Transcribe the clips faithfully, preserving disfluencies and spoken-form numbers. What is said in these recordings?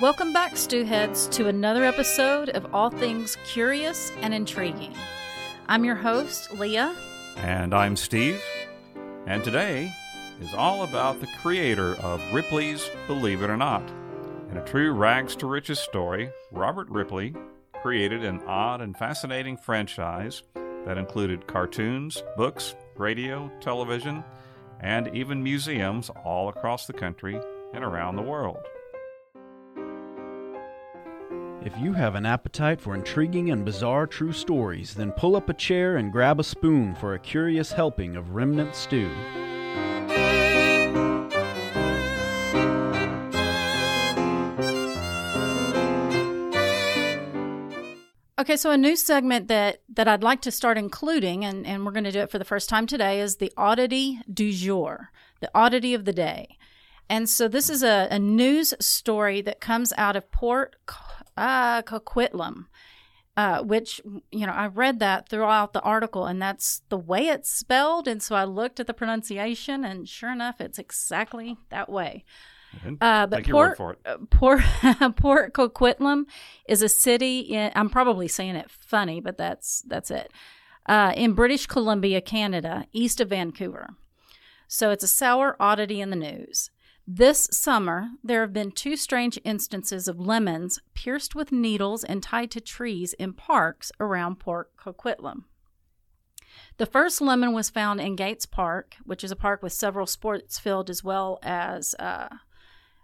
Welcome back, Stewheads, to another episode of All Things Curious and Intriguing. I'm your host, Leah. And I'm Steve. And today is all about the creator of Ripley's Believe It or Not. In a true rags-to-riches story, Robert Ripley created an odd and fascinating franchise that included cartoons, books, radio, television, and even museums all across the country and around the world. If you have an appetite for intriguing and bizarre true stories, then pull up a chair and grab a spoon for a curious helping of remnant stew. Okay, so a new segment that, that I'd like to start including, and, and we're going to do it for the first time today, is the oddity du jour, the oddity of the day. And so this is a, a news story that comes out of Port uh, Coquitlam, uh, which, you know, I read that throughout the article, and that's the way it's spelled. And so I looked at the pronunciation, and sure enough, it's exactly that way. Uh, but Port, for it. Uh, Port, Port Coquitlam is a city in, I'm probably saying it funny, but that's that's it, uh, in British Columbia, Canada, east of Vancouver. So it's a sour oddity in the news. This summer, there have been two strange instances of lemons pierced with needles and tied to trees in parks around Port Coquitlam. The first lemon was found in Gates Park, which is a park with several sports fields as well as... Uh,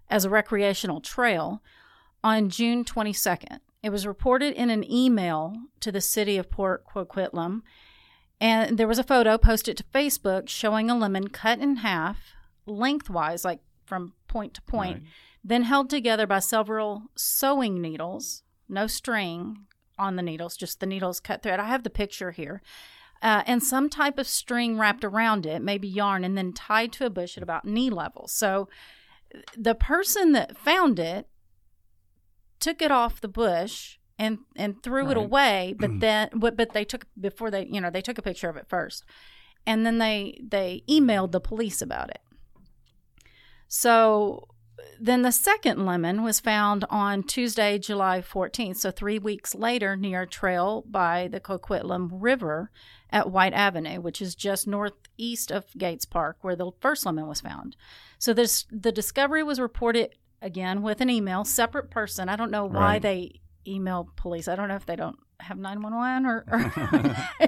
as a recreational trail, on June twenty-second. It was reported in an email to the city of Port Coquitlam, and there was a photo posted to Facebook showing a lemon cut in half, lengthwise, like from point to point, right, then held together by several sewing needles, no string on the needles, just the needles cut through it. I have the picture here. Uh, and some type of string wrapped around it, maybe yarn, and then tied to a bush at about knee level. So the person that found it took it off the bush and, and threw right. it away, but then but they took before they you know they took a picture of it first, and then they they emailed the police about it. So then the second lemon was found on Tuesday, July fourteenth, so three weeks later, near a trail by the Coquitlam River at White Avenue, which is just northeast of Gates Park, where the first lemon was found. So this the discovery was reported, again, with an email, separate person. I don't know why right. they email police. I don't know if they don't have nine one one or, or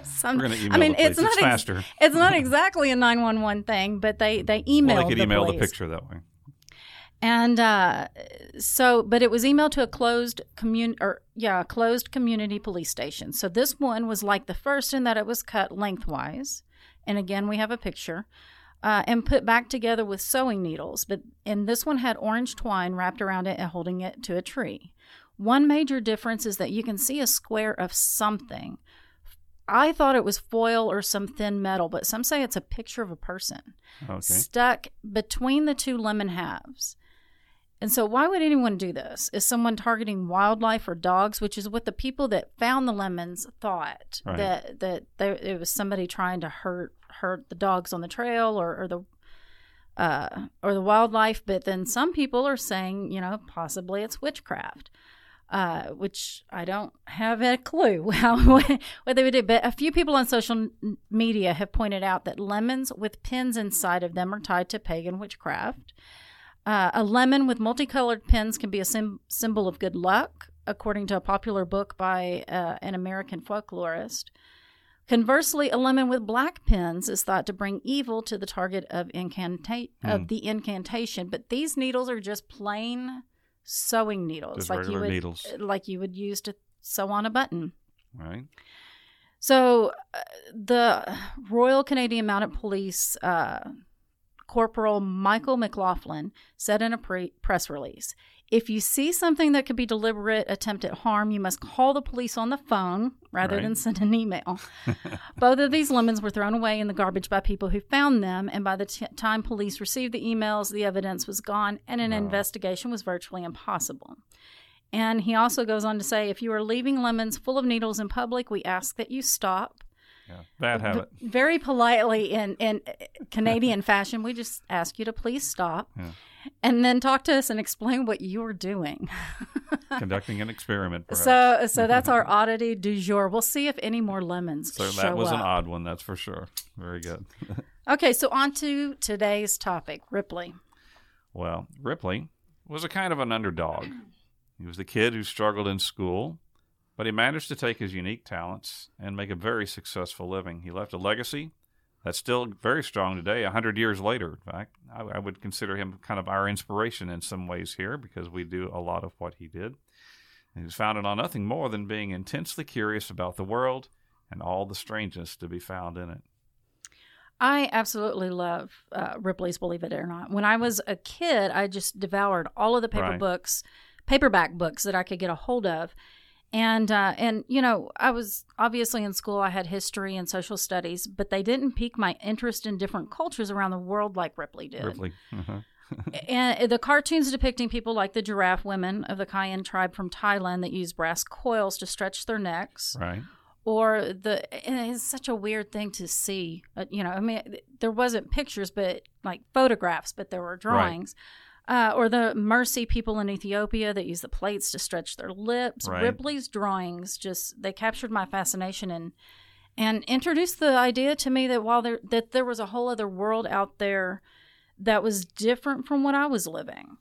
some, we're going to email I mean, the police. It's, it's not faster. Ex- it's not exactly a nine one one thing, but they, they emailed well, they could the email police. The picture that way. And uh, so, but it was emailed to a closed commun or yeah, closed community police station. So this one was like the first in that it was cut lengthwise, and again we have a picture, uh, and put back together with sewing needles. But and this one had orange twine wrapped around it and holding it to a tree. One major difference is that you can see a square of something. I thought it was foil or some thin metal, but some say it's a picture of a person okay. stuck between the two lemon halves. And so why would anyone do this? Is someone targeting wildlife or dogs, which is what the people that found the lemons thought, right. that that they, it was somebody trying to hurt hurt the dogs on the trail or, or the uh, or the wildlife. But then some people are saying, you know, possibly it's witchcraft, uh, which I don't have a clue how, what they would do. But a few people on social media have pointed out that lemons with pins inside of them are tied to pagan witchcraft. Uh, a lemon with multicolored pins can be a sim- symbol of good luck, according to a popular book by uh, an American folklorist. Conversely, a lemon with black pins is thought to bring evil to the target of, incanta- mm. of the incantation. But these needles are just plain sewing needles, just like regular you would, needles, like you would use to sew on a button. Right. So uh, the Royal Canadian Mounted Police Uh, Corporal Michael McLaughlin said in a pre- press release, if you see something that could be deliberate attempt at harm, you must call the police on the phone rather right. than send an email. Both of these lemons were thrown away in the garbage by people who found them, and by the t- time police received the emails, the evidence was gone, and an wow. investigation was virtually impossible. And he also goes on to say, if you are leaving lemons full of needles in public, we ask that you stop. Yeah, bad habit. Very politely in, in Canadian fashion, we just ask you to please stop. Yeah. and then talk to us and explain what you're doing. Conducting an experiment, perhaps. So, so that's our oddity du jour. We'll see if any more lemons show up. So that was an odd one, that's for sure. Very good. Okay, so on to today's topic, Ripley. Well, Ripley was a kind of an underdog. He was the kid who struggled in school, but he managed to take his unique talents and make a very successful living. He left a legacy that's still very strong today, one hundred years later. In fact, I, I would consider him kind of our inspiration in some ways here because we do a lot of what he did. And he was founded on nothing more than being intensely curious about the world and all the strangeness to be found in it. I absolutely love uh, Ripley's Believe It or Not. When I was a kid, I just devoured all of the paper right. books, paperback books that I could get a hold of. And, uh, and you know, I was obviously in school, I had history and social studies, but they didn't pique my interest in different cultures around the world like Ripley did. Ripley. Uh-huh. And the cartoons depicting people like the giraffe women of the Kayan tribe from Thailand that use brass coils to stretch their necks. Right. Or the, and it's such a weird thing to see. You know, I mean, there wasn't pictures, but like photographs, but there were drawings. Right. Uh, or the Mursi people in Ethiopia that use the plates to stretch their lips. Right. Ripley's drawings just, they captured my fascination and and introduced the idea to me that while there that there was a whole other world out there that was different from what I was living.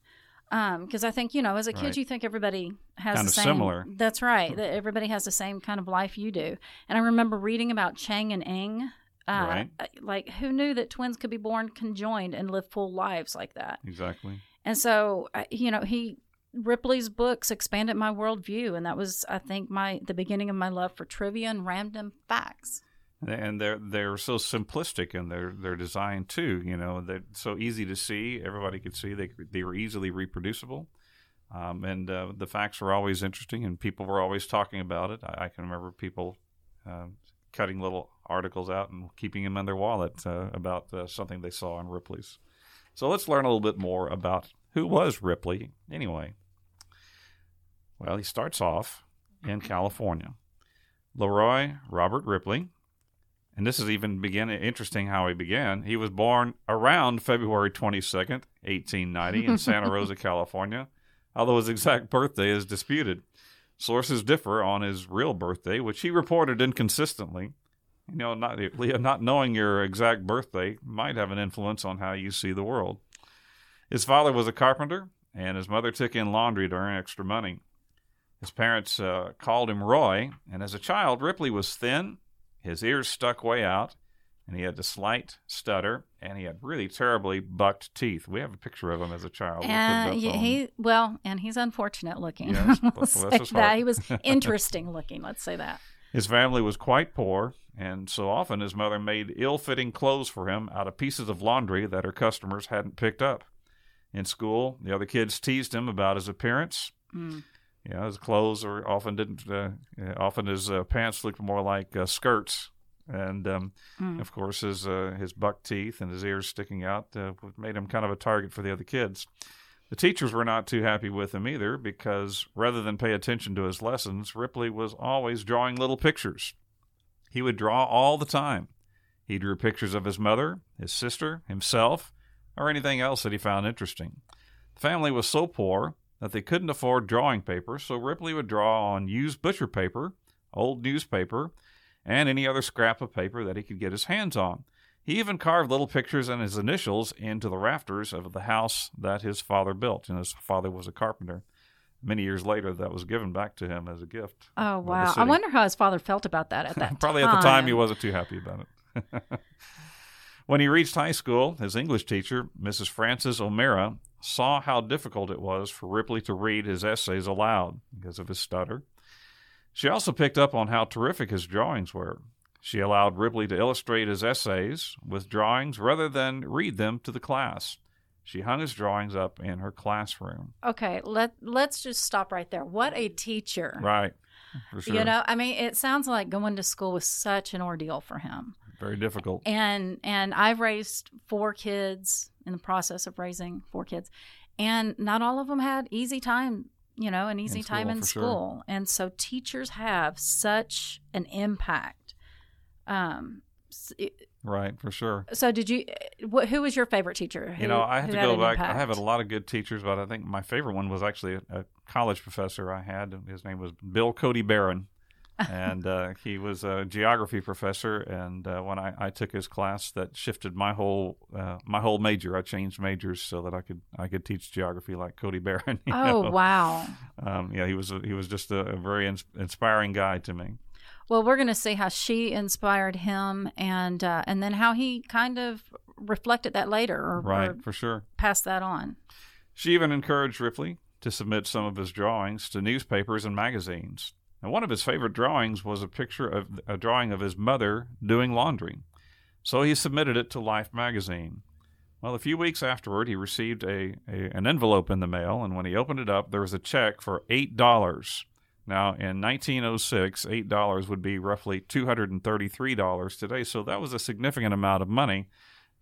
Because um, I think, you know, as a kid, right. you think everybody has kind the same. Similar. That's right. That everybody has the same kind of life you do. And I remember reading about Chang and Eng. Uh, right. Like, who knew that twins could be born conjoined and live full lives like that? Exactly. And so, you know, he Ripley's books expanded my worldview, and that was, I think, my the beginning of my love for trivia and random facts. And they're they're so simplistic in their their design too. You know, they're so easy to see; everybody could see. They they were easily reproducible, um, and uh, the facts were always interesting, and people were always talking about it. I, I can remember people uh, cutting little articles out and keeping them in their wallet uh, about uh, something they saw in Ripley's. So let's learn a little bit more about who was Ripley anyway. Well, he starts off in California. Leroy Robert Ripley, and this is even begin, interesting how he began. He was born around February twenty-second, eighteen ninety in Santa Rosa, California, although his exact birthday is disputed. Sources differ on his real birthday, which he reported inconsistently. You know, not not knowing your exact birthday might have an influence on how you see the world. His father was a carpenter, and his mother took in laundry to earn extra money. His parents uh, called him Roy, and as a child, Ripley was thin, his ears stuck way out, and he had a slight stutter, and he had really terribly bucked teeth. We have a picture of him as a child. Uh, yeah, he well, and he's unfortunate looking. Yes, we'll say that. He was interesting looking, let's say that. His family was quite poor, and so often his mother made ill-fitting clothes for him out of pieces of laundry that her customers hadn't picked up. In school, the other kids teased him about his appearance. Mm. You know, his clothes were often didn't. Uh, often his uh, pants looked more like uh, skirts, and um, mm. of course his uh, his buck teeth and his ears sticking out uh, made him kind of a target for the other kids. The teachers were not too happy with him either because rather than pay attention to his lessons, Ripley was always drawing little pictures. He would draw all the time. He drew pictures of his mother, his sister, himself, or anything else that he found interesting. The family was so poor that they couldn't afford drawing paper, so Ripley would draw on used butcher paper, old newspaper, and any other scrap of paper that he could get his hands on. He even carved little pictures and his initials into the rafters of the house that his father built. And his father was a carpenter. Many years later, that was given back to him as a gift. Oh, wow. I wonder how his father felt about that at that time. Probably at the time he wasn't too happy about it. When he reached high school, his English teacher, Missus Frances O'Meara, saw how difficult it was for Ripley to read his essays aloud because of his stutter. She also picked up on how terrific his drawings were. She allowed Ripley to illustrate his essays with drawings rather than read them to the class. She hung his drawings up in her classroom. Okay, let, let's just stop right there. What a teacher. Right, for sure. You know, I mean, it sounds like going to school was such an ordeal for him. Very difficult. And and I've raised four kids, in the process of raising four kids, and not all of them had easy time, you know, an easy in time school, in school. Sure. And so teachers have such an impact. Um, Right, for sure. So did you, who was your favorite teacher? Who, you know, I have to go back. Impact? I had a lot of good teachers, but I think my favorite one was actually a, a college professor I had. His name was Bill Cody Barron. And uh, he was a geography professor, and uh, when I, I took his class, that shifted my whole uh, my whole major. I changed majors so that I could I could teach geography like Cody Barron. Oh know? Wow! Um, yeah, he was a, he was just a, a very in- inspiring guy to me. Well, we're going to see how she inspired him, and uh, and then how he kind of reflected that later, or, right, or for sure, passed that on. She even encouraged Ripley to submit some of his drawings to newspapers and magazines. And one of his favorite drawings was a picture of a drawing of his mother doing laundry. So he submitted it to Life magazine. Well, a few weeks afterward, he received a, a an envelope in the mail, and when he opened it up, there was a check for eight dollars. Now, in nineteen oh six, eight dollars would be roughly two hundred thirty-three dollars today, so that was a significant amount of money,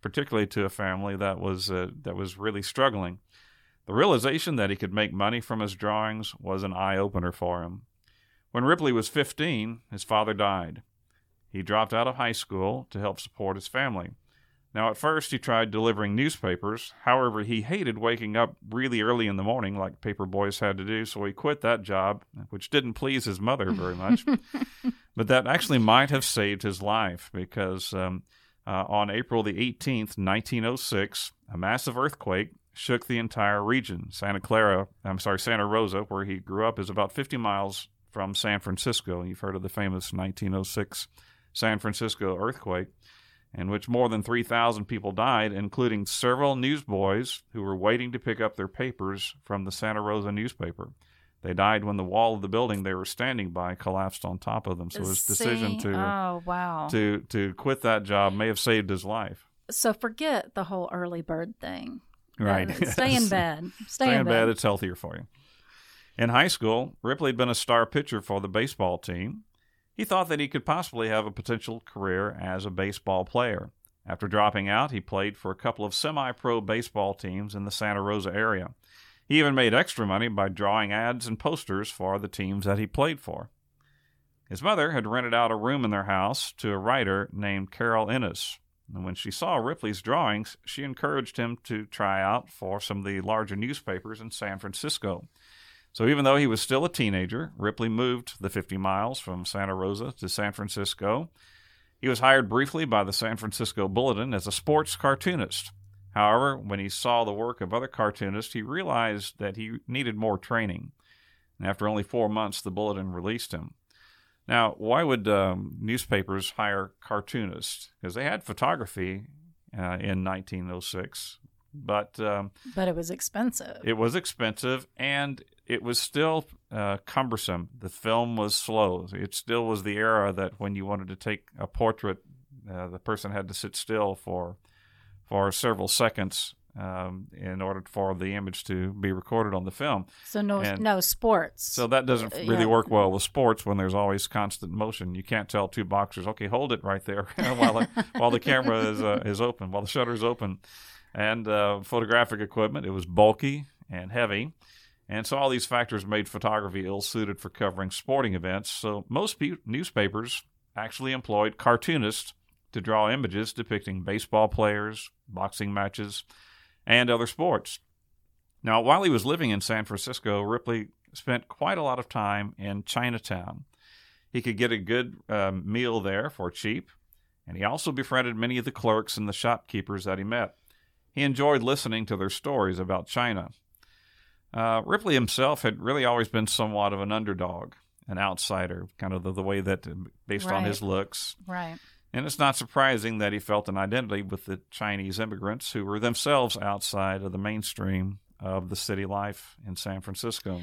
particularly to a family that was uh, that was really struggling. The realization that he could make money from his drawings was an eye-opener for him. When Ripley was fifteen, his father died. He dropped out of high school to help support his family. Now, at first, he tried delivering newspapers. However, he hated waking up really early in the morning like paper boys had to do, so he quit that job, which didn't please his mother very much. But that actually might have saved his life because um, uh, on April the eighteenth, nineteen oh six, a massive earthquake shook the entire region. Santa Clara, I'm sorry, Santa Rosa, where he grew up, is about fifty miles from San Francisco. You've heard of the famous nineteen oh six San Francisco earthquake, in which more than three thousand people died, including several newsboys who were waiting to pick up their papers from the Santa Rosa newspaper. They died when the wall of the building they were standing by collapsed on top of them. So his decision to, oh, wow. to, to quit that job may have saved his life. So forget the whole early bird thing. Right. Uh, stay in bed. Stay, stay in, in bed. bed. It's healthier for you. In high school, Ripley had been a star pitcher for the baseball team. He thought that he could possibly have a potential career as a baseball player. After dropping out, he played for a couple of semi-pro baseball teams in the Santa Rosa area. He even made extra money by drawing ads and posters for the teams that he played for. His mother had rented out a room in their house to a writer named Carol Innes. And when she saw Ripley's drawings, she encouraged him to try out for some of the larger newspapers in San Francisco. So even though he was still a teenager, Ripley moved the fifty miles from Santa Rosa to San Francisco. He was hired briefly by the San Francisco Bulletin as a sports cartoonist. However, when he saw the work of other cartoonists, he realized that he needed more training. And after only four months, the Bulletin released him. Now, why would um, newspapers hire cartoonists? Because they had photography uh, in nineteen oh six, but um, but it was expensive. It was expensive, and it was still uh, cumbersome. The film was slow. It still was the era that when you wanted to take a portrait, uh, the person had to sit still for for several seconds um, in order for the image to be recorded on the film. So no, and no sports. So that doesn't really yeah. work well with sports when there's always constant motion. You can't tell two boxers, okay, hold it right there while it, while the camera is uh, is open, while the shutter is open. And uh, photographic equipment, it was bulky and heavy. And so all these factors made photography ill-suited for covering sporting events, so most pe- newspapers actually employed cartoonists to draw images depicting baseball players, boxing matches, and other sports. Now, while he was living in San Francisco, Ripley spent quite a lot of time in Chinatown. He could get a good uh, meal there for cheap, and he also befriended many of the clerks and the shopkeepers that he met. He enjoyed listening to their stories about China. Uh, Ripley himself had really always been somewhat of an underdog, an outsider, kind of the, the way that, based right. on his looks. Right. And it's not surprising that he felt an identity with the Chinese immigrants who were themselves outside of the mainstream of the city life in San Francisco.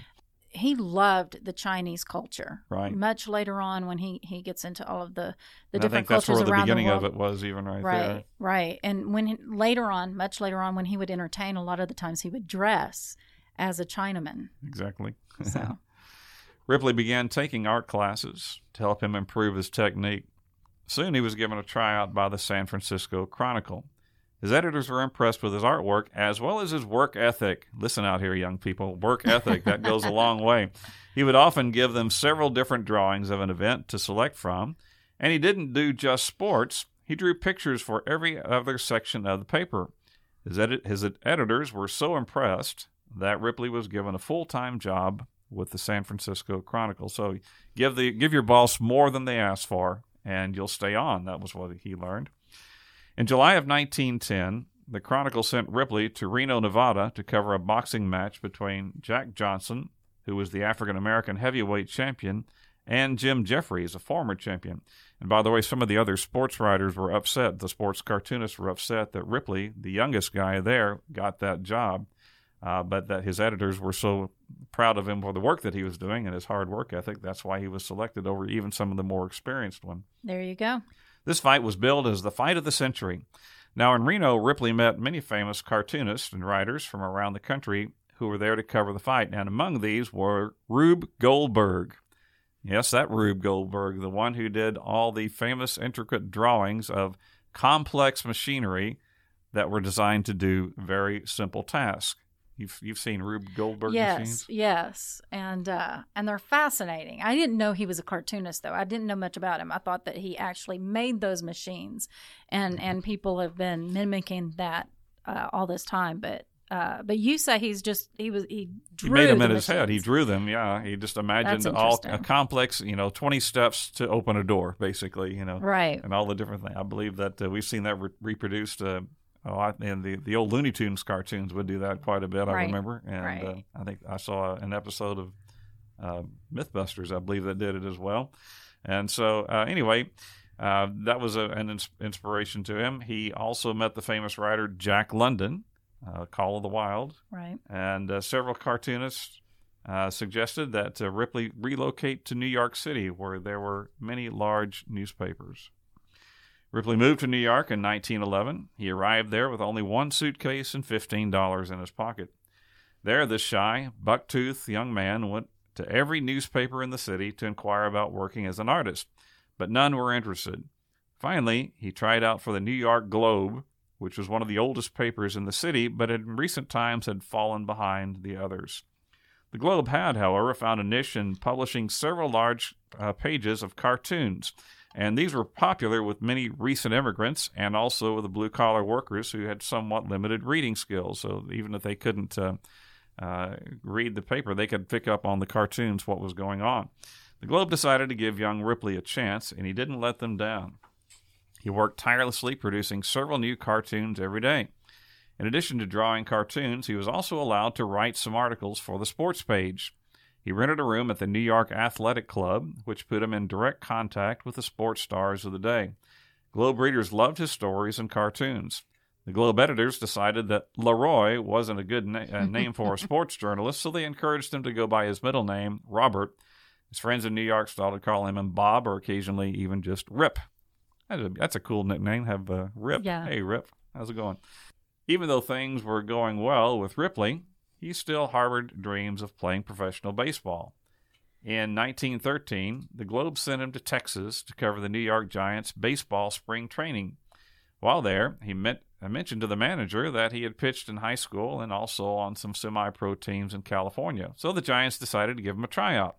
He loved the Chinese culture. Right. Much later on when he, he gets into all of the, the different cultures around the world. I think that's where the beginning of it was even right, right there. Right, right. And when he, later on, much later on when he would entertain, a lot of the times he would dress as a Chinaman. Exactly. So. Ripley began taking art classes to help him improve his technique. Soon he was given a tryout by the San Francisco Chronicle. His editors were impressed with his artwork as well as his work ethic. Listen out here, young people. Work ethic, that goes a long way. He would often give them several different drawings of an event to select from, and he didn't do just sports. He drew pictures for every other section of the paper. His, edit- his editors were so impressed that Ripley was given a full-time job with the San Francisco Chronicle. So give the give your boss more than they ask for, and you'll stay on. That was what he learned. In July of nineteen ten, the Chronicle sent Ripley to Reno, Nevada, to cover a boxing match between Jack Johnson, who was the African-American heavyweight champion, and Jim Jeffries, a former champion. And by the way, some of the other sports writers were upset. The sports cartoonists were upset that Ripley, the youngest guy there, got that job, uh, but that his editors were so proud of him for the work that he was doing and his hard work ethic. That's why he was selected over even some of the more experienced ones. There you go. This fight was billed as the fight of the century. Now, in Reno, Ripley met many famous cartoonists and writers from around the country who were there to cover the fight, and among these were Rube Goldberg. Yes, that Rube Goldberg, the one who did all the famous intricate drawings of complex machinery that were designed to do very simple tasks. You've you've seen Rube Goldberg yes, machines? Yes, yes, and uh, and they're fascinating. I didn't know he was a cartoonist, though. I didn't know much about him. I thought that he actually made those machines, and, and people have been mimicking that uh, all this time, but... Uh, but you say he's just he was he drew he made them in his head. He drew them, yeah. He just imagined all a complex, you know, twenty steps to open a door, basically, you know, right? And all the different things. I believe that uh, we've seen that re- reproduced. Uh, oh, I, and the the old Looney Tunes cartoons would do that quite a bit. I right. remember, and right. uh, I think I saw an episode of uh, MythBusters, I believe, that did it as well. And so, uh, anyway. Uh, that was a, an ins- inspiration to him. He also met the famous writer Jack London. Uh, Call of the Wild. Right. And uh, several cartoonists uh, suggested that uh, Ripley relocate to New York City, where there were many large newspapers. Ripley moved to New York in nineteen eleven. He arrived there with only one suitcase and fifteen dollars in his pocket. There, this shy, buck-toothed young man went to every newspaper in the city to inquire about working as an artist, but none were interested. Finally, he tried out for the New York Globe, which was one of the oldest papers in the city, but in recent times had fallen behind the others. The Globe had, however, found a niche in publishing several large uh, pages of cartoons, and these were popular with many recent immigrants and also with the blue-collar workers who had somewhat limited reading skills. So even if they couldn't uh, uh, read the paper, they could pick up on the cartoons what was going on. The Globe decided to give young Ripley a chance, and he didn't let them down. He worked tirelessly, producing several new cartoons every day. In addition to drawing cartoons, he was also allowed to write some articles for the sports page. He rented a room at the New York Athletic Club, which put him in direct contact with the sports stars of the day. Globe readers loved his stories and cartoons. The Globe editors decided that Leroy wasn't a good na- uh, name for a sports journalist, so they encouraged him to go by his middle name, Robert. His friends in New York started to call him Bob, or occasionally even just Rip. That's a cool nickname, have uh, Rip. Yeah. Hey, Rip, how's it going? Even though things were going well with Ripley, he still harbored dreams of playing professional baseball. In nineteen thirteen, the Globe sent him to Texas to cover the New York Giants baseball spring training. While there, he met, I mentioned to the manager that he had pitched in high school and also on some semi-pro teams in California, so the Giants decided to give him a tryout.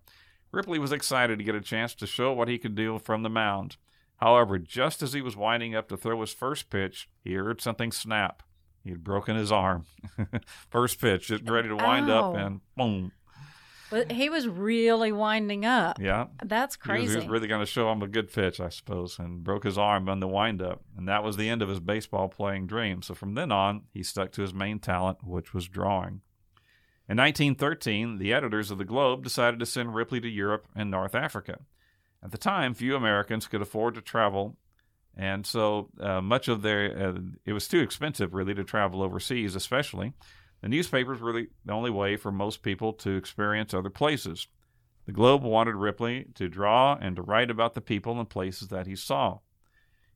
Ripley was excited to get a chance to show what he could do from the mound. However, just as he was winding up to throw his first pitch, he heard something snap. He had broken his arm. First pitch, just ready to wind Ow. up, and boom. But he was really winding up. Yeah. That's crazy. He was, he was really going to show him a good pitch, I suppose, and broke his arm on the windup. And that was the end of his baseball playing dream. So from then on, he stuck to his main talent, which was drawing. In nineteen thirteen, the editors of the Globe decided to send Ripley to Europe and North Africa. At the time, few Americans could afford to travel, and so uh, much of their, uh, it was too expensive, really, to travel overseas, especially. The newspapers were really the only way for most people to experience other places. The Globe wanted Ripley to draw and to write about the people and places that he saw.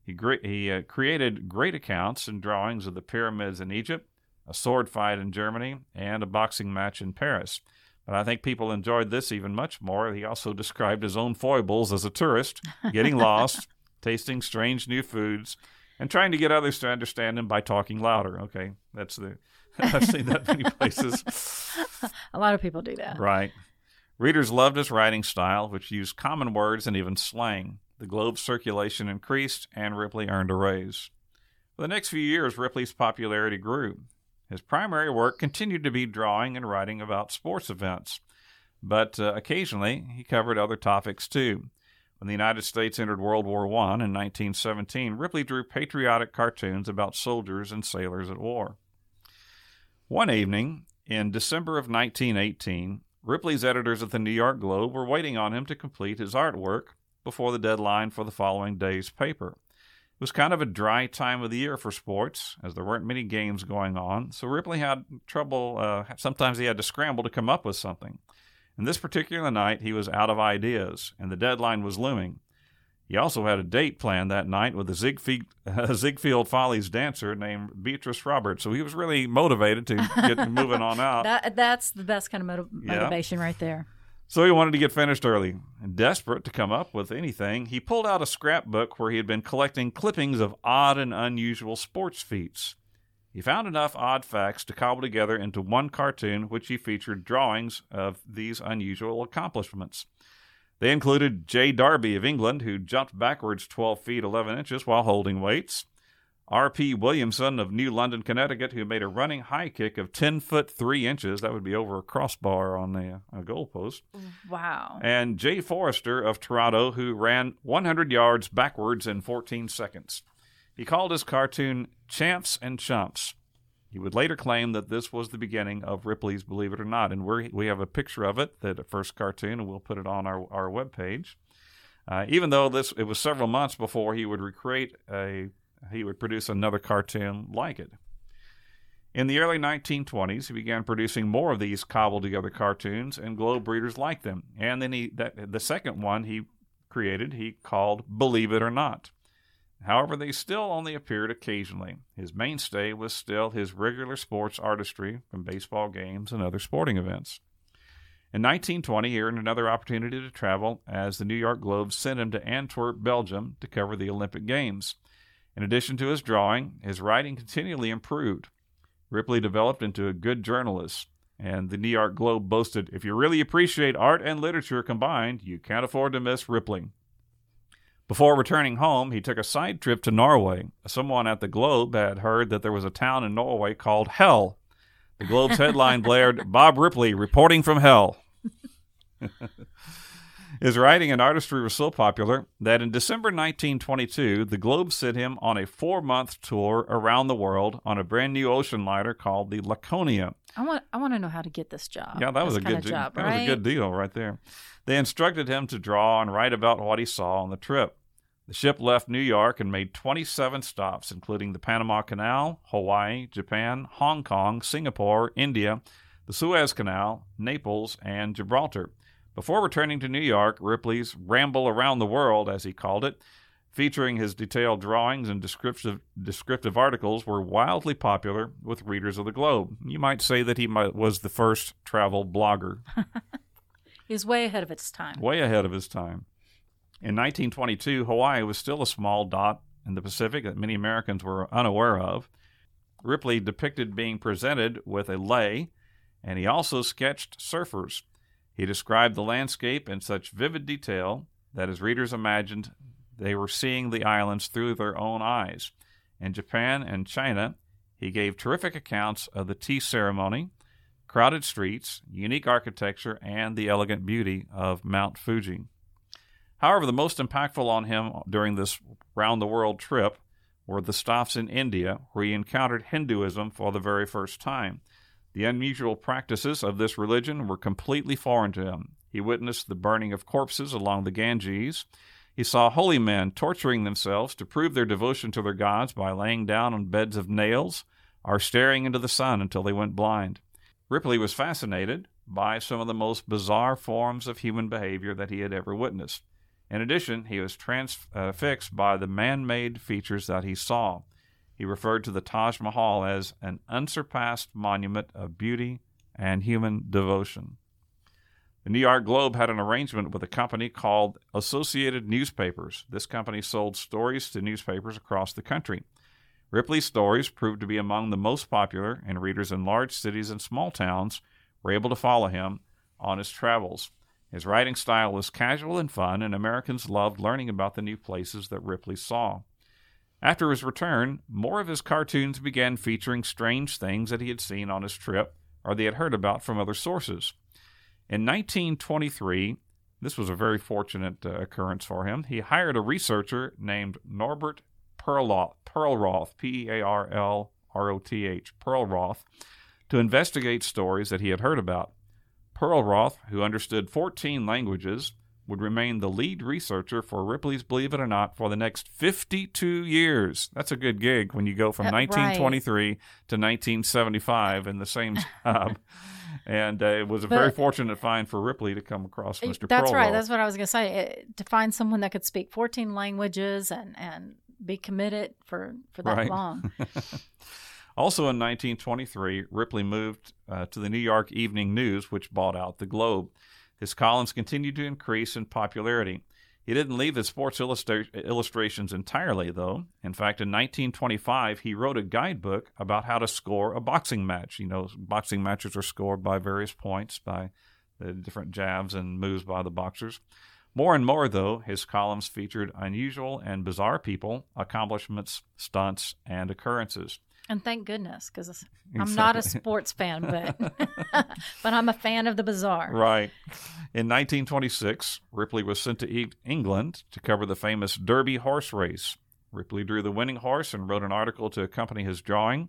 He, gre- he uh, created great accounts and drawings of the pyramids in Egypt, a sword fight in Germany, and a boxing match in Paris. But I think people enjoyed this even much more. He also described his own foibles as a tourist, getting lost, tasting strange new foods, and trying to get others to understand him by talking louder. Okay, that's the I've seen that many places. A lot of people do that. Right. Readers loved his writing style, which used common words and even slang. The Globe's circulation increased, and Ripley earned a raise. For the next few years, Ripley's popularity grew. His primary work continued to be drawing and writing about sports events, but uh, occasionally he covered other topics too. When the United States entered World War One in nineteen seventeen, Ripley drew patriotic cartoons about soldiers and sailors at war. One evening, in December of nineteen eighteen, Ripley's editors at the New York Globe were waiting on him to complete his artwork before the deadline for the following day's paper. It was kind of a dry time of the year for sports, as there weren't many games going on, so Ripley had trouble. Uh, sometimes he had to scramble to come up with something. And this particular night, he was out of ideas, and the deadline was looming. He also had a date planned that night with a Ziegfeld, uh, Ziegfeld Follies dancer named Beatrice Roberts, so he was really motivated to get moving on out. That, that's the best kind of motiv- motivation yeah. right there. So he wanted to get finished early. Desperate to come up with anything, he pulled out a scrapbook where he had been collecting clippings of odd and unusual sports feats. He found enough odd facts to cobble together into one cartoon, which he featured drawings of these unusual accomplishments. They included J. Darby of England, who jumped backwards twelve feet eleven inches while holding weights, R P. Williamson of New London, Connecticut, who made a running high kick of ten foot three inches. That would be over a crossbar on the, a goalpost. Wow. And J. Forrester of Toronto, who ran one hundred yards backwards in fourteen seconds. He called his cartoon Champs and Chumps. He would later claim that this was the beginning of Ripley's Believe It or Not, and we're, we have a picture of it, the first cartoon, and we'll put it on our, our webpage. Uh, even though this it was several months before he would recreate a... He would produce another cartoon like it. In the early nineteen twenties, he began producing more of these cobbled-together cartoons, and Globe readers liked them. And then he, that, the second one he created, he called Believe It or Not. However, they still only appeared occasionally. His mainstay was still his regular sports artistry from baseball games and other sporting events. In nineteen twenty, he earned another opportunity to travel as the New York Globe sent him to Antwerp, Belgium, to cover the Olympic Games. In addition to his drawing, his writing continually improved. Ripley developed into a good journalist, and the New York Globe boasted, "If you really appreciate art and literature combined, you can't afford to miss Ripley." Before returning home, he took a side trip to Norway. Someone at the Globe had heard that there was a town in Norway called Hell. The Globe's headline blared, "Bob Ripley reporting from Hell." His writing and artistry were so popular that in December nineteen twenty-two, the Globe sent him on a four-month tour around the world on a brand-new ocean liner called the Laconia. I want I want to know how to get this job. Yeah, that was a good job, right? That was a good deal right there. They instructed him to draw and write about what he saw on the trip. The ship left New York and made twenty-seven stops, including the Panama Canal, Hawaii, Japan, Hong Kong, Singapore, India, the Suez Canal, Naples, and Gibraltar. Before returning to New York, Ripley's Ramble Around the World, as he called it, featuring his detailed drawings and descriptive, descriptive articles, were wildly popular with readers of the Globe. You might say that he might, was the first travel blogger. He was way ahead of its time. Way ahead of his time. In nineteen twenty-two, Hawaii was still a small dot in the Pacific that many Americans were unaware of. Ripley depicted being presented with a lei, and he also sketched surfers. He described the landscape in such vivid detail that his readers imagined they were seeing the islands through their own eyes. In Japan and China, he gave terrific accounts of the tea ceremony, crowded streets, unique architecture, and the elegant beauty of Mount Fuji. However, the most impactful on him during this round-the-world trip were the stops in India, where he encountered Hinduism for the very first time. The unusual practices of this religion were completely foreign to him. He witnessed the burning of corpses along the Ganges. He saw holy men torturing themselves to prove their devotion to their gods by laying down on beds of nails or staring into the sun until they went blind. Ripley was fascinated by some of the most bizarre forms of human behavior that he had ever witnessed. In addition, he was transfixed by the man-made features that he saw. He referred to the Taj Mahal as an unsurpassed monument of beauty and human devotion. The New York Globe had an arrangement with a company called Associated Newspapers. This company sold stories to newspapers across the country. Ripley's stories proved to be among the most popular, and readers in large cities and small towns were able to follow him on his travels. His writing style was casual and fun, and Americans loved learning about the new places that Ripley saw. After his return, more of his cartoons began featuring strange things that he had seen on his trip or they had heard about from other sources. In nineteen twenty-three, this was a very fortunate uh, occurrence for him, he hired a researcher named Norbert Perlroth, Perlroth, P E A R L R O T H, Perlroth, to investigate stories that he had heard about. Perlroth, who understood fourteen languages, would remain the lead researcher for Ripley's Believe It or Not for the next fifty-two years. That's a good gig when you go from uh, nineteen twenty-three right. to nineteen seventy-five in the same job. And uh, it was a but, very fortunate find for Ripley to come across Mister Perlroth. That's Perlroth. right. That's what I was going to say. It, to find someone that could speak fourteen languages and, and be committed for, for that right. long. Also in nineteen twenty-three, Ripley moved uh, to the New York Evening News, which bought out the Globe. His columns continued to increase in popularity. He didn't leave his sports illustra- illustrations entirely, though. In fact, in nineteen twenty-five, he wrote a guidebook about how to score a boxing match. You know, boxing matches are scored by various points, by the different jabs and moves by the boxers. More and more, though, his columns featured unusual and bizarre people, accomplishments, stunts, and occurrences. And thank goodness, because I'm exactly. not a sports fan, but but I'm a fan of the bizarre. Right. In nineteen twenty-six, Ripley was sent to England to cover the famous Derby horse race. Ripley drew the winning horse and wrote an article to accompany his drawing.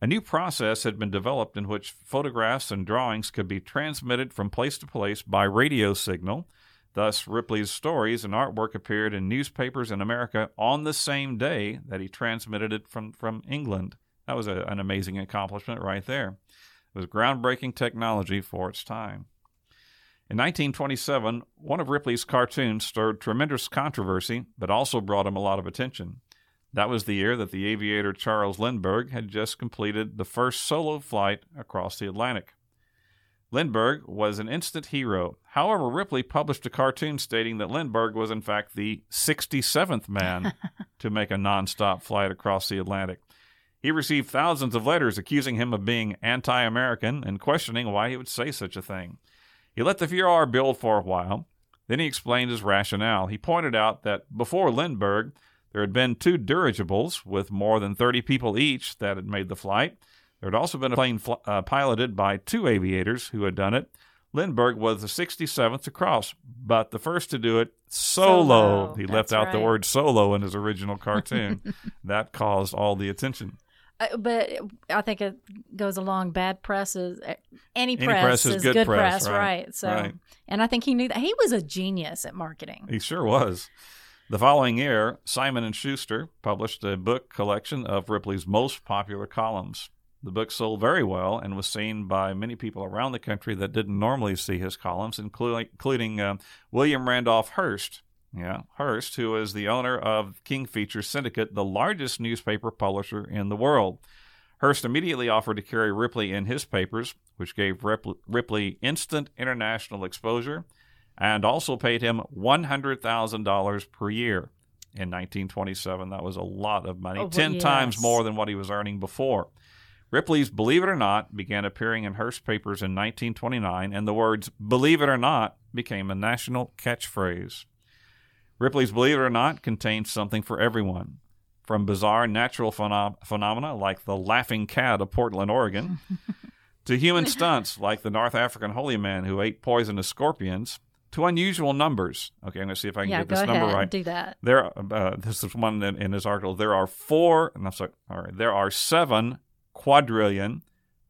A new process had been developed in which photographs and drawings could be transmitted from place to place by radio signal. Thus, Ripley's stories and artwork appeared in newspapers in America on the same day that he transmitted it from, from England. That was a, an amazing accomplishment right there. It was groundbreaking technology for its time. In nineteen twenty-seven, one of Ripley's cartoons stirred tremendous controversy, but also brought him a lot of attention. That was the year that the aviator Charles Lindbergh had just completed the first solo flight across the Atlantic. Lindbergh was an instant hero. However, Ripley published a cartoon stating that Lindbergh was in fact the sixty-seventh man to make a nonstop flight across the Atlantic. He received thousands of letters accusing him of being anti-American and questioning why he would say such a thing. He let the furor build for a while. Then he explained his rationale. He pointed out that before Lindbergh, there had been two dirigibles with more than thirty people each that had made the flight. There had also been a plane fl- uh, piloted by two aviators who had done it. Lindbergh was the sixty-seventh across, but the first to do it solo. solo. He left That's out right. the word solo in his original cartoon. That caused all the attention. Uh, but I think it goes along bad press is any press, any press is, is good, good press, press right, right so right. And I think he knew that. He was a genius at marketing. He sure was. The following year, Simon and Schuster published a book collection of Ripley's most popular columns. The book sold very well and was seen by many people around the country that didn't normally see his columns, including, including uh, William Randolph Hearst. Yeah, Hearst, who is the owner of King Feature Syndicate, the largest newspaper publisher in the world. Hearst immediately offered to carry Ripley in his papers, which gave Ripley instant international exposure, and also paid him one hundred thousand dollars per year. In nineteen twenty-seven, that was a lot of money, oh, ten yes. times more than what he was earning before. Ripley's Believe It or Not began appearing in Hearst papers in nineteen twenty-nine, and the words "Believe It or Not" became a national catchphrase. Ripley's Believe It or Not contains something for everyone, from bizarre natural phenom- phenomena like the laughing cat of Portland, Oregon, to human stunts like the North African holy man who ate poisonous scorpions, to unusual numbers. Okay, I'm going to see if I can yeah, get this number ahead. right. Do that. There, uh, this is one in, in his article. There are four. And I'm sorry. All right. There are seven quadrillion,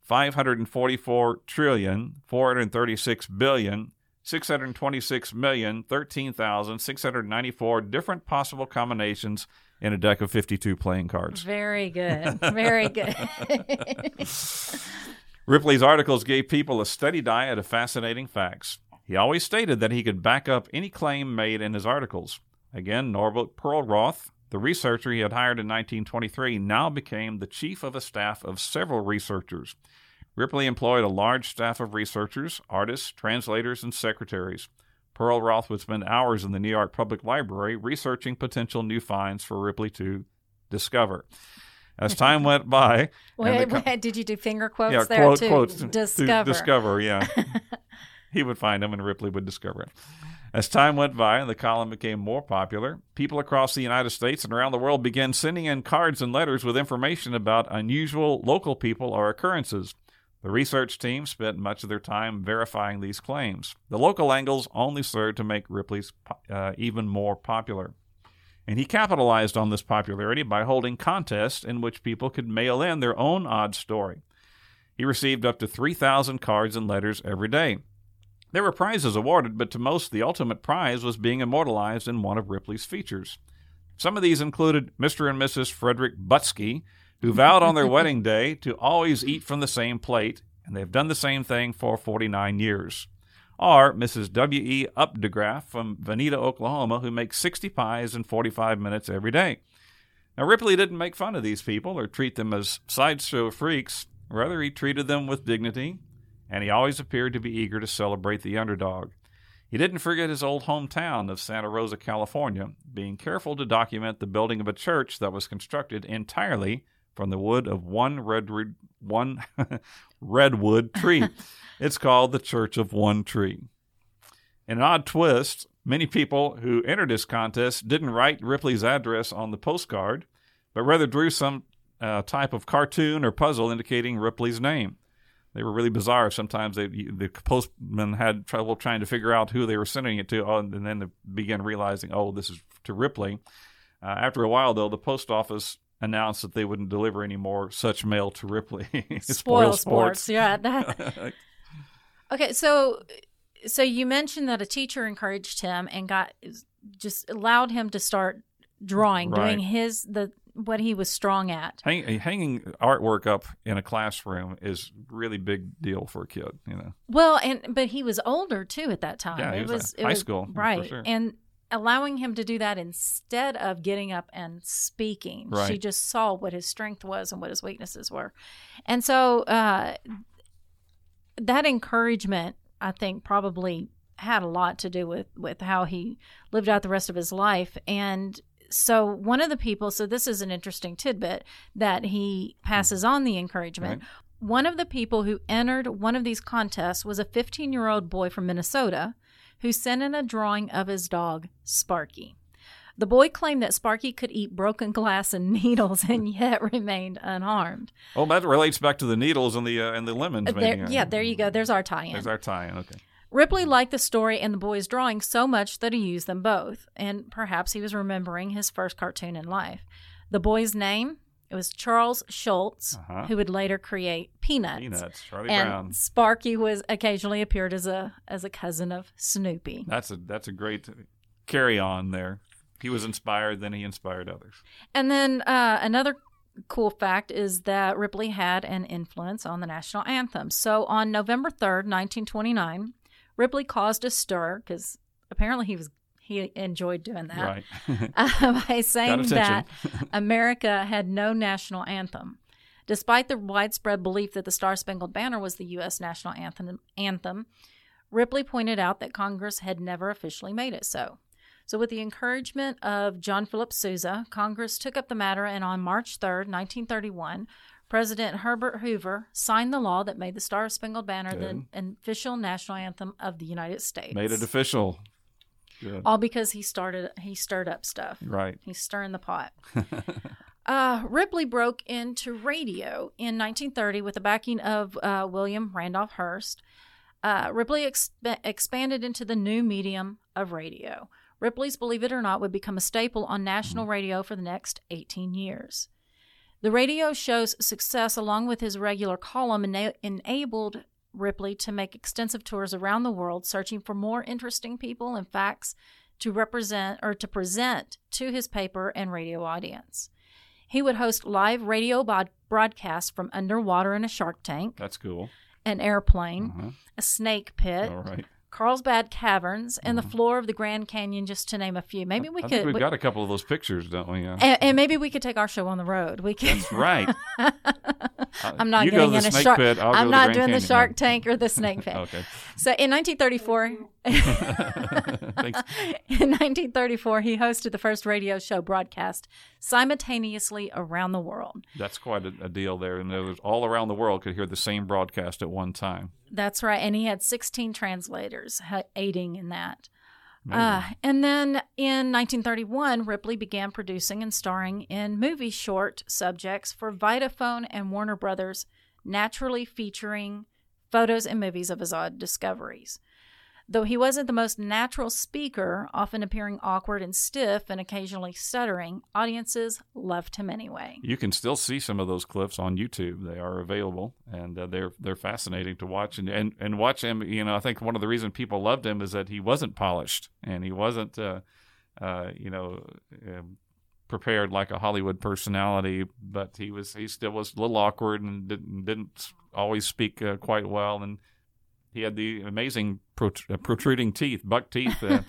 five hundred forty-four trillion, four hundred thirty-six billion. six hundred twenty-six million, thirteen thousand, six hundred ninety-four different possible combinations in a deck of fifty-two playing cards. Very good. Very good. Ripley's articles gave people a steady diet of fascinating facts. He always stated that he could back up any claim made in his articles. Again, Norbert Perlroth, the researcher he had hired in nineteen twenty-three, now became the chief of a staff of several researchers. Ripley employed a large staff of researchers, artists, translators, and secretaries. Perlroth would spend hours in the New York Public Library researching potential new finds for Ripley to discover. As time went by... Wait, com- wait, did you do finger quotes yeah, there quote, too? Quotes discover. To discover, yeah. He would find them, and Ripley would discover it. As time went by and the column became more popular, people across the United States and around the world began sending in cards and letters with information about unusual local people or occurrences. The research team spent much of their time verifying these claims. The local angles only served to make Ripley's uh, even more popular. And he capitalized on this popularity by holding contests in which people could mail in their own odd story. He received up to three thousand cards and letters every day. There were prizes awarded, but to most, the ultimate prize was being immortalized in one of Ripley's features. Some of these included Mister and Missus Frederick Butsky, who vowed on their wedding day to always eat from the same plate, and they've done the same thing for forty-nine years. Or Missus W E Updegraff from Veneta, Oklahoma, who makes sixty pies in forty-five minutes every day. Now, Ripley didn't make fun of these people or treat them as sideshow freaks. Rather, he treated them with dignity, and he always appeared to be eager to celebrate the underdog. He didn't forget his old hometown of Santa Rosa, California, being careful to document the building of a church that was constructed entirely from the wood of one redwood, one redwood tree. It's called the Church of One Tree. In an odd twist, many people who entered this contest didn't write Ripley's address on the postcard, but rather drew some uh, type of cartoon or puzzle indicating Ripley's name. They were really bizarre. Sometimes they, the postman had trouble trying to figure out who they were sending it to, and then they began realizing, oh, this is to Ripley. Uh, after a while, though, the post office announced that they wouldn't deliver any more such mail to Ripley. Spoil sports. sports, yeah. That. Okay, so so you mentioned that a teacher encouraged him and got just allowed him to start drawing, right. doing his the what he was strong at. Hang, hanging artwork up in a classroom is really big deal for a kid, you know. Well, and but he was older too at that time. Yeah, he it was, was it high was, school, right? For sure. And allowing him to do that instead of getting up and speaking, right. She just saw what his strength was and what his weaknesses were, and so uh, that encouragement, I think, probably had a lot to do with with how he lived out the rest of his life. And so, one of the people, so this is an interesting tidbit that he passes on the encouragement. Right. One of the people who entered one of these contests was a fifteen-year-old boy from Minnesota, who sent in a drawing of his dog, Sparky. The boy claimed that Sparky could eat broken glass and needles and yet remained unharmed. Oh, that relates back to the needles and the uh, and the lemons. There, maybe. Yeah, there you go. There's our tie-in. There's our tie-in, okay. Ripley liked the story and the boy's drawing so much that he used them both, and perhaps he was remembering his first cartoon in life. The boy's name, it was Charles Schultz, uh-huh. who would later create Peanuts. Peanuts, Charlie and Brown. Sparky was occasionally appeared as a as a cousin of Snoopy. That's a that's a great carry on there. He was inspired, then he inspired others. And then uh, another cool fact is that Ripley had an influence on the national anthem. So on November third, nineteen twenty-nine, Ripley caused a stir because apparently he was. He enjoyed doing that right. uh, by saying that America had no national anthem. Despite the widespread belief that the Star-Spangled Banner was the U S national anthem, anthem, Ripley pointed out that Congress had never officially made it so. So with the encouragement of John Philip Sousa, Congress took up the matter, and on March third, nineteen thirty-one, President Herbert Hoover signed the law that made the Star-Spangled Banner Good. the official national anthem of the United States. Made it official. Good. All because he started, he stirred up stuff. Right. He's stirring the pot. uh, Ripley broke into radio in nineteen thirty with the backing of uh, William Randolph Hearst. Uh, Ripley exp- expanded into the new medium of radio. Ripley's Believe It or Not would become a staple on national radio for the next eighteen years. The radio show's success, along with his regular column, ena- enabled Ripley to make extensive tours around the world, searching for more interesting people and facts to represent or to present to his paper and radio audience. He would host live radio bod- broadcasts from underwater in a shark tank. That's cool. An airplane, uh-huh. a snake pit, all right. Carlsbad Caverns, and mm-hmm. the floor of the Grand Canyon, just to name a few. Maybe we I could. Think we've we, got a couple of those pictures, don't we? Yeah. And, and maybe we could take our show on the road. We could. That's right. I'm not you getting go to the in snake a shark. Pit, I'll I'm go to not the Grand doing Canyon. The Shark Tank or the snake pit. Okay. So in nineteen thirty-four, in nineteen thirty-four, he hosted the first radio show broadcast simultaneously around the world. That's quite a, a deal there. And it was all around the world could hear the same broadcast at one time. That's right. And he had sixteen translators aiding in that. Uh, and then in nineteen thirty-one, Ripley began producing and starring in movie short subjects for Vitaphone and Warner Brothers, naturally featuring photos and movies of his odd discoveries. Though he wasn't the most natural speaker, often appearing awkward and stiff and occasionally stuttering, audiences loved him anyway. You can still see some of those clips on YouTube. They are available, and uh, they're they're fascinating to watch. And, and and watch him, you know, I think one of the reasons people loved him is that he wasn't polished, and he wasn't, uh, uh, you know, uh, prepared like a Hollywood personality, but he was he still was a little awkward and didn't, didn't always speak uh, quite well, and he had the amazing protruding teeth, buck teeth. Uh,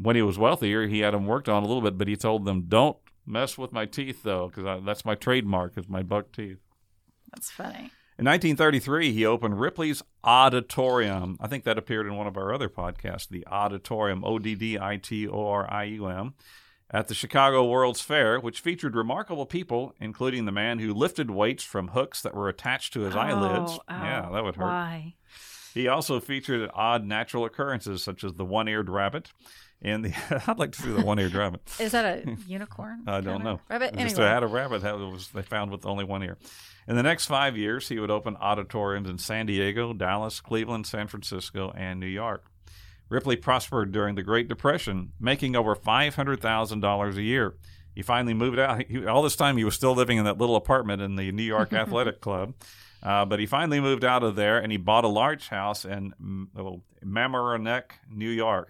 when he was wealthier, he had them worked on a little bit, but he told them, don't mess with my teeth, though, because that's my trademark, is my buck teeth. That's funny. In nineteen thirty-three, he opened Ripley's Auditorium. I think that appeared in one of our other podcasts, the Auditorium, O D D I T O R I U M, at the Chicago World's Fair, which featured remarkable people, including the man who lifted weights from hooks that were attached to his oh, eyelids. Oh, yeah, that would hurt. Why? He also featured odd natural occurrences, such as the one-eared rabbit. And the, I'd like to see the one-eared rabbit. Is that a unicorn? I don't know. Rabbit? Anyway. Just had a rabbit that was, they found with only one ear. In the next five years, he would open auditoriums in San Diego, Dallas, Cleveland, San Francisco, and New York. Ripley prospered during the Great Depression, making over five hundred thousand dollars a year. He finally moved out. He, all this time, he was still living in that little apartment in the New York Athletic Club. Uh, but he finally moved out of there, and he bought a large house in oh, Mamaroneck, New York.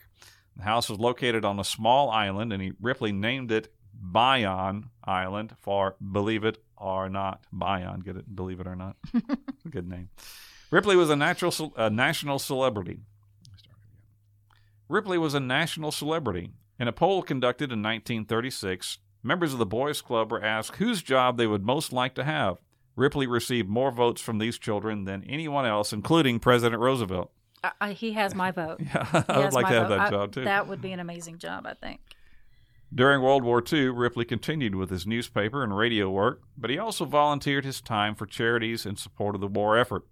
The house was located on a small island, and he, Ripley named it Bayon Island for Believe It or Not. Bayon, get it? Believe It or Not. Good name. Ripley was a natural, a national celebrity. Ripley was a national celebrity. In a poll conducted in nineteen thirty-six, members of the Boys Club were asked whose job they would most like to have. Ripley received more votes from these children than anyone else, including President Roosevelt. Uh, he has my vote. yeah, I would like to have vote. that job, too. I, that would be an amazing job, I think. During World War Two, Ripley continued with his newspaper and radio work, but he also volunteered his time for charities in support of the war effort.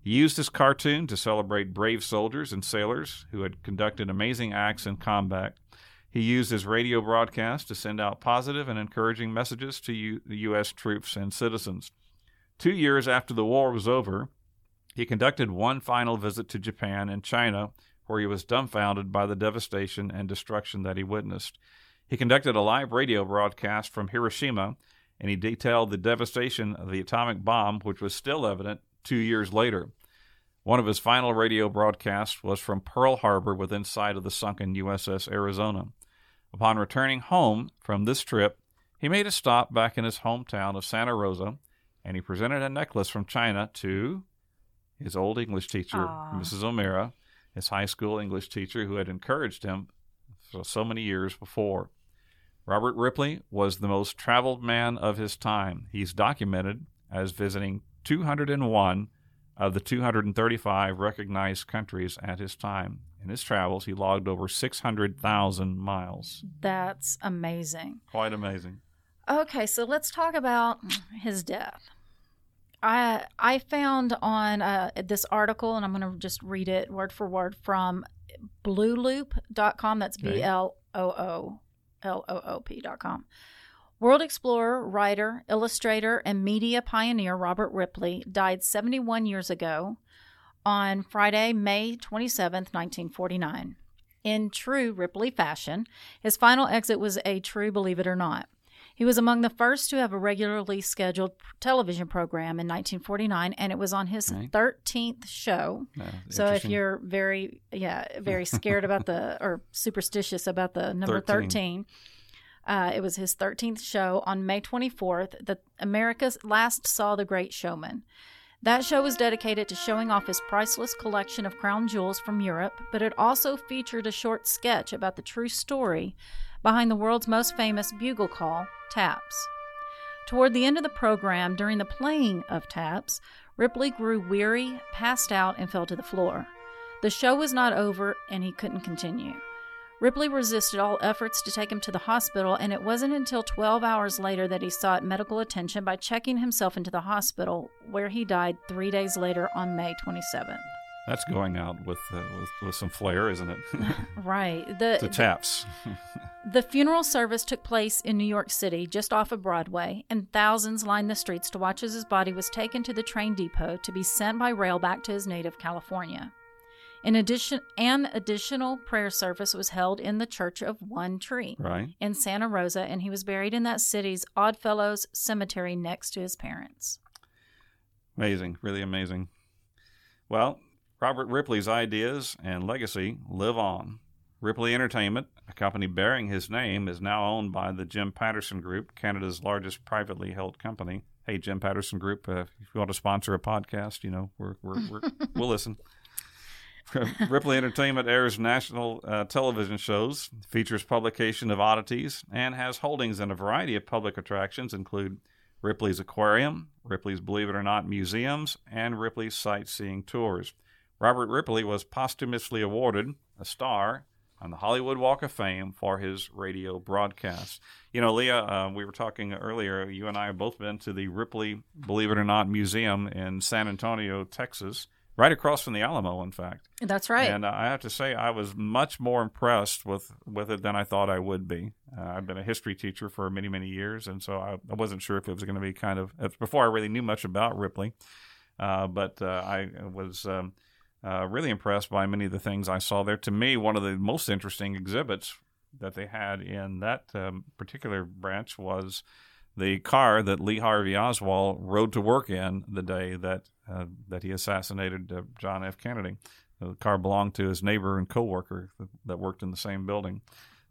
He used his cartoon to celebrate brave soldiers and sailors who had conducted amazing acts in combat. He used his radio broadcast to send out positive and encouraging messages to U- the U S troops and citizens. Two years after the war was over, he conducted one final visit to Japan and China, where he was dumbfounded by the devastation and destruction that he witnessed. He conducted a live radio broadcast from Hiroshima, and he detailed the devastation of the atomic bomb, which was still evident two years later. One of his final radio broadcasts was from Pearl Harbor within sight of the sunken U S S Arizona. Upon returning home from this trip, he made a stop back in his hometown of Santa Rosa, and he presented a necklace from China to his old English teacher, Aww. Missus O'Meara, his high school English teacher who had encouraged him for so many years before. Robert Ripley was the most traveled man of his time. He's documented as visiting two hundred one of the two hundred thirty-five recognized countries at his time. In his travels, he logged over six hundred thousand miles. That's amazing. Quite amazing. Okay, so let's talk about his death. I I found on uh, this article, and I'm going to just read it word for word from blue loop dot com. That's B L O O L O O P dot com. World explorer, writer, illustrator, and media pioneer Robert Ripley died seventy-one years ago on Friday, May twenty-seventh, nineteen forty-nine. In true Ripley fashion, his final exit was a true Believe It or Not. He was among the first to have a regularly scheduled television program in nineteen forty-nine, and it was on his right. thirteenth show. Uh, so if you're very, yeah, very scared about the, or superstitious about the number thirteen, thirteen uh, it was his thirteenth show on May twenty-fourth that America last saw The Great Showman. That show was dedicated to showing off his priceless collection of crown jewels from Europe, but it also featured a short sketch about the true story behind the world's most famous bugle call, taps. Toward the end of the program, during the playing of taps, Ripley grew weary, passed out, and fell to the floor. The show was not over, and he couldn't continue. Ripley resisted all efforts to take him to the hospital, and it wasn't until twelve hours later that he sought medical attention by checking himself into the hospital, where he died three days later on May twenty-seventh. That's going out with uh, with, with some flair, isn't it? Right. The, the taps. The funeral service took place in New York City, just off of Broadway, and thousands lined the streets to watch as his body was taken to the train depot to be sent by rail back to his native California. In addition, an additional prayer service was held in the Church of One Tree right. in Santa Rosa, and he was buried in that city's Oddfellows Cemetery next to his parents. Amazing, really amazing. Well, Robert Ripley's ideas and legacy live on. Ripley Entertainment, a company bearing his name, is now owned by the Jim Patterson Group, Canada's largest privately held company. Hey, Jim Patterson Group, uh, if you want to sponsor a podcast, you know, we're, we're, we're, we'll listen. Ripley Entertainment airs national uh, television shows, features publication of oddities, and has holdings in a variety of public attractions, include Ripley's Aquarium, Ripley's Believe It or Not museums, and Ripley's sightseeing tours. Robert Ripley was posthumously awarded a star on the Hollywood Walk of Fame for his radio broadcasts. You know, Leah, uh, we were talking earlier, you and I have both been to the Ripley Believe It or Not Museum in San Antonio, Texas, right across from the Alamo, in fact. That's right. And uh, I have to say, I was much more impressed with, with it than I thought I would be. Uh, I've been a history teacher for many, many years, and so I, I wasn't sure if it was going to be kind of, before I really knew much about Ripley, uh, but uh, I was... Um, Uh, really impressed by many of the things I saw there. To me, one of the most interesting exhibits that they had in that um, particular branch was the car that Lee Harvey Oswald rode to work in the day that uh, that he assassinated uh, John F. Kennedy. The car belonged to his neighbor and co-worker that worked in the same building.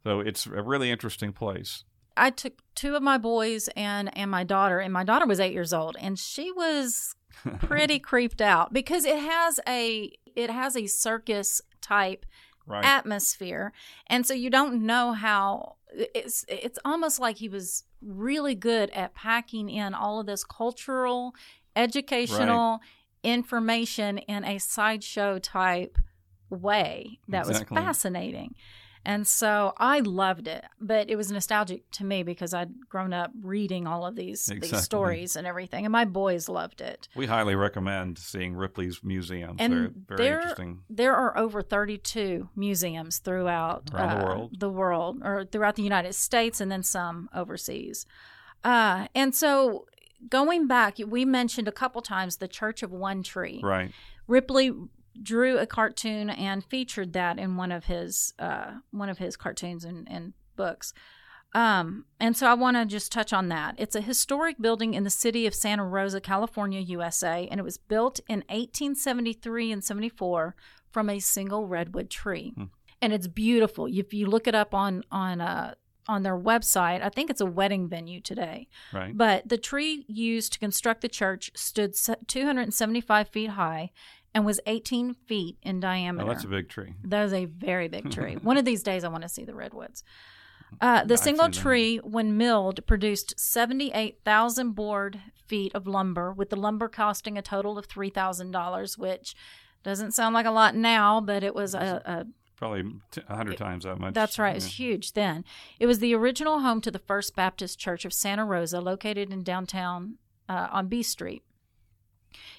So it's a really interesting place. I took two of my boys and, and my daughter, and my daughter was eight years old, and she was pretty creeped out because it has a it has a circus type right. atmosphere, and so you don't know how it's it's almost like he was really good at packing in all of this cultural, educational right. information in a sideshow type way that exactly. was fascinating. And so I loved it, but it was nostalgic to me because I'd grown up reading all of these, exactly. these stories and everything, and my boys loved it. We highly recommend seeing Ripley's museums. And They're very there, interesting. There are over thirty-two museums throughout uh, the, world. the world, or throughout the United States, and then some overseas. Uh, and so going back, we mentioned a couple times the Church of One Tree. Right. Ripley drew a cartoon and featured that in one of his uh, one of his cartoons and, and books. Um, and so I want to just touch on that. It's a historic building in the city of Santa Rosa, California, U S A, and it was built in eighteen seventy-three and seventy-four from a single redwood tree. Hmm. And it's beautiful. If you look it up on, on uh, on their website, I think it's a wedding venue today. Right. But the tree used to construct the church stood two hundred seventy-five feet high and was eighteen feet in diameter. Oh, that's a big tree. That is a very big tree. One of these days I want to see the redwoods. Uh, the yeah, single tree, that. when milled, produced seventy-eight thousand board feet of lumber, with the lumber costing a total of three thousand dollars, which doesn't sound like a lot now, but it was a... a Probably one hundred times that much. That's right. Yeah. It was huge then. It was the original home to the First Baptist Church of Santa Rosa, located in downtown uh, on B Street.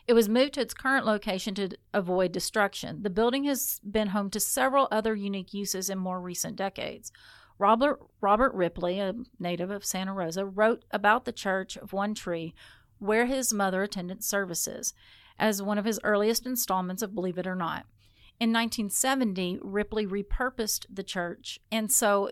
It was moved to its current location to avoid destruction. The building has been home to several other unique uses in more recent decades. Robert, Robert Ripley, a native of Santa Rosa, wrote about the Church of One Tree, where his mother attended services, as one of his earliest installments of Believe It or Not. In nineteen seventy, Ripley repurposed the church, and so...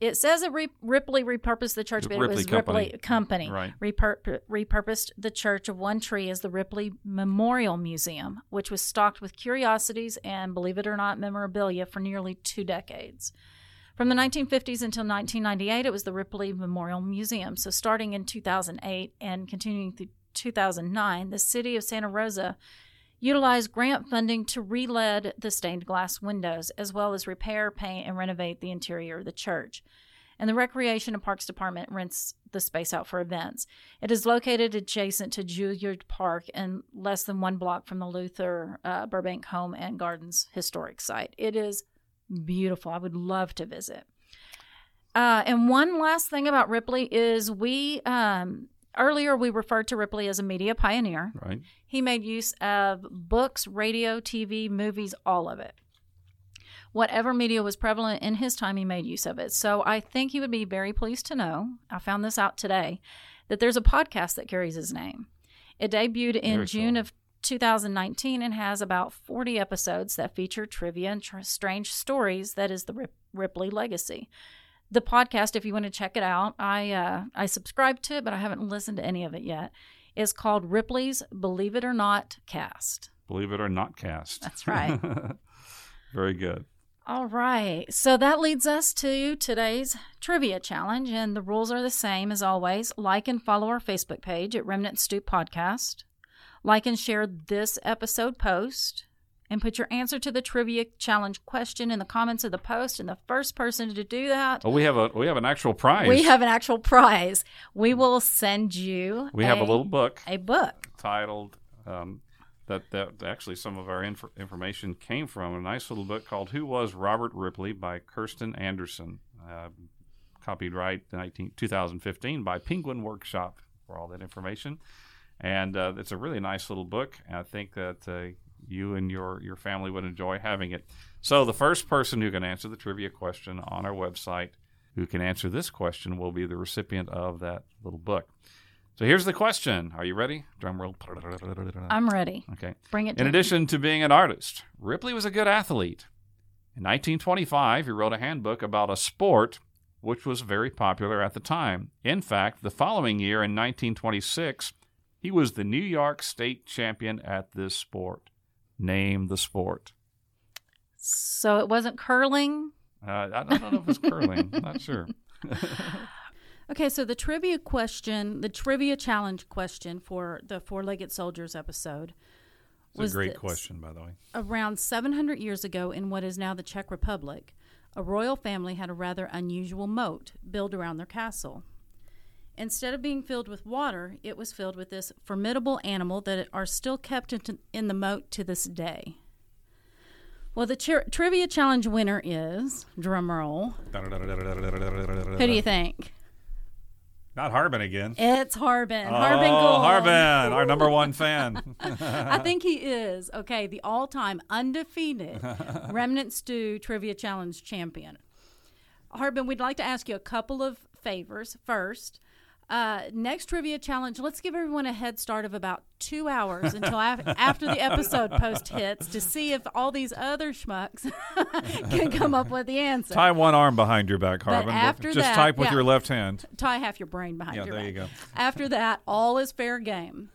It says that Ripley repurposed the church, but Ripley it was Company. Ripley Company. Right. Repur- repurposed the Church of One Tree as the Ripley Memorial Museum, which was stocked with curiosities and, believe it or not, memorabilia for nearly two decades. From the nineteen fifties until nineteen ninety-eight, it was the Ripley Memorial Museum. So starting in two thousand eight and continuing through two thousand nine, the city of Santa Rosa utilized grant funding to re-lead the stained glass windows, as well as repair, paint, and renovate the interior of the church. and the Recreation and Parks Department rents the space out for events. It is located adjacent to Juilliard Park and less than one block from the Luther uh, Burbank Home and Gardens Historic Site. It is beautiful. I would love to visit. Uh, and one last thing about Ripley is we, um, earlier we referred to Ripley as a media pioneer. Right. He made use of books, radio, T V, movies, all of it. Whatever media was prevalent in his time, he made use of it. So I think you would be very pleased to know, I found this out today, that there's a podcast that carries his name. It debuted in very June cool. of two thousand nineteen and has about forty episodes that feature trivia and tr- strange stories that is the Rip- Ripley legacy. The podcast, if you want to check it out, I uh, I subscribe to it, but I haven't listened to any of it yet. It's called Ripley's Believe It or Not Cast. Believe It or Not Cast. That's right. Very good. All right. So that leads us to today's trivia challenge, and the rules are the same as always. Like and follow our Facebook page at Remnant Stew Podcast. Like and share this episode post. And put your answer to the trivia challenge question in the comments of the post, and the first person to do that, oh, we have a we have an actual prize. We have an actual prize. We will send you. We a, have a little book, a book titled um, that that actually some of our inf- information came from a nice little book called "Who Was Robert Ripley" by Kirsten Anderson, uh, copyright nineteen, twenty fifteen by Penguin Workshop. For all that information, and uh, it's a really nice little book, and I think that. Uh, You and your, your family would enjoy having it. So the first person who can answer the trivia question on our website who can answer this question will be the recipient of that little book. So here's the question. Are you ready? Drum roll. I'm ready. Okay. Bring it down. In addition to being an artist, Ripley was a good athlete. In nineteen twenty-five, he wrote a handbook about a sport which was very popular at the time. In fact, the following year in nineteen twenty-six, he was the New York State champion at this sport. Name the sport. So it wasn't curling? Uh, I don't know if it was curling. I'm not sure. Okay, so the trivia question, the trivia challenge question for the Four-Legged Soldiers episode it's was a great this. question, by the way. Around seven hundred years ago in what is now the Czech Republic, a royal family had a rather unusual moat built around their castle. Instead of being filled with water, it was filled with this formidable animal that are still kept in the moat to this day. Well, the tri- trivia challenge winner is, drumroll, who do you think? Not Harbin again. It's Harbin. Oh, Harbin Gold. Harbin, our number one fan. I think he is. Okay, the all-time undefeated Remnant Stew Trivia Challenge champion. Harbin, we'd like to ask you a couple of favors. First, Uh, next trivia challenge, let's give everyone a head start of about two hours until af- after the episode post hits to see if all these other schmucks can come up with the answer. Tie one arm behind your back, Harbin. But after but just that, type with yeah, your left hand. Tie half your brain behind yeah, your back. Yeah, there you go. After that, all is fair game.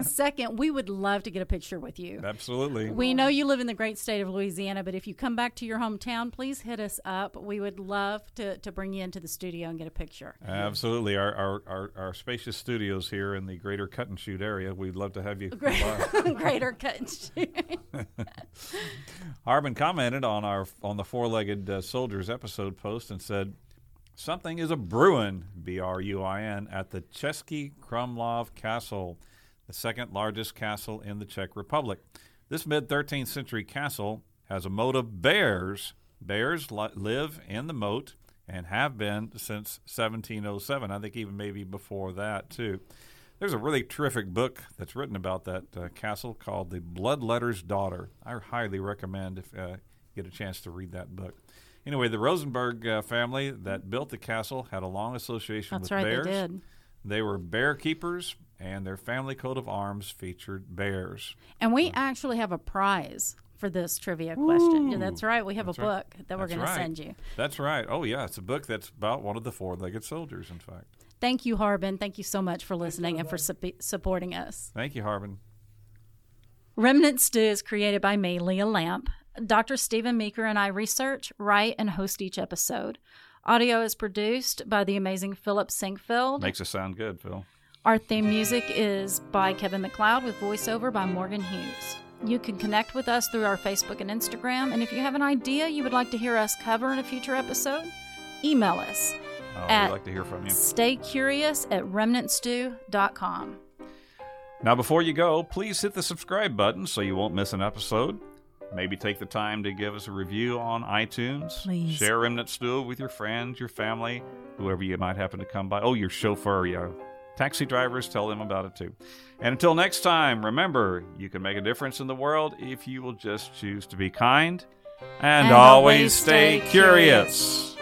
Second, we would love to get a picture with you. Absolutely. We know you live in the great state of Louisiana, but if you come back to your hometown, please hit us up. We would love to, to bring you into the studio and get a picture. Absolutely. Our our, our, our spacious studios here in the greater cut and shoot area, we'd love to have you. Great, greater cut and shoot. Harbin commented on, our, on the Four-Legged uh, Soldiers episode post and said, something is a brewin', B R U I N, at the Český Krumlov Castle, the second largest castle in the Czech Republic. This mid-thirteenth century castle has a moat of bears. Bears li- live in the moat and have been since seventeen oh seven. I think even maybe before that, too. There's a really terrific book that's written about that uh, castle called The Bloodletter's Daughter. I highly recommend if uh, you get a chance to read that book. Anyway, the Rosenberg uh, family that built the castle had a long association that's with right, bears. That's right, they did. They were bear keepers, and their family coat of arms featured bears. And we actually have a prize for this trivia Ooh, question. Yeah, that's right. We have a book right. that we're going right. to send you. That's right. Oh, yeah. It's a book that's about one of the Four-Legged Soldiers, in fact. Thank you, Harbin. Thank you so much for listening and for su- supporting us. Thank you, Harbin. Remnant Stew is created by me, Leah Lamp. Doctor Stephen Meeker and I research, write, and host each episode. Audio is produced by the amazing Philip Sinkfield. Makes it sound good, Phil. Our theme music is by Kevin MacLeod with voiceover by Morgan Hughes. You can connect with us through our Facebook and Instagram, and if you have an idea you would like to hear us cover in a future episode, email us Oh, we'd like to hear from you. stay curious at remnant stew dot com. Now, before you go, please hit the subscribe button so you won't miss an episode. Maybe take the time to give us a review on iTunes. Please. Share Remnant Stew with your friends, your family, whoever you might happen to come by. Oh, your chauffeur, your taxi drivers, tell them about it too. And until next time, remember, you can make a difference in the world if you will just choose to be kind and, and always stay curious. curious.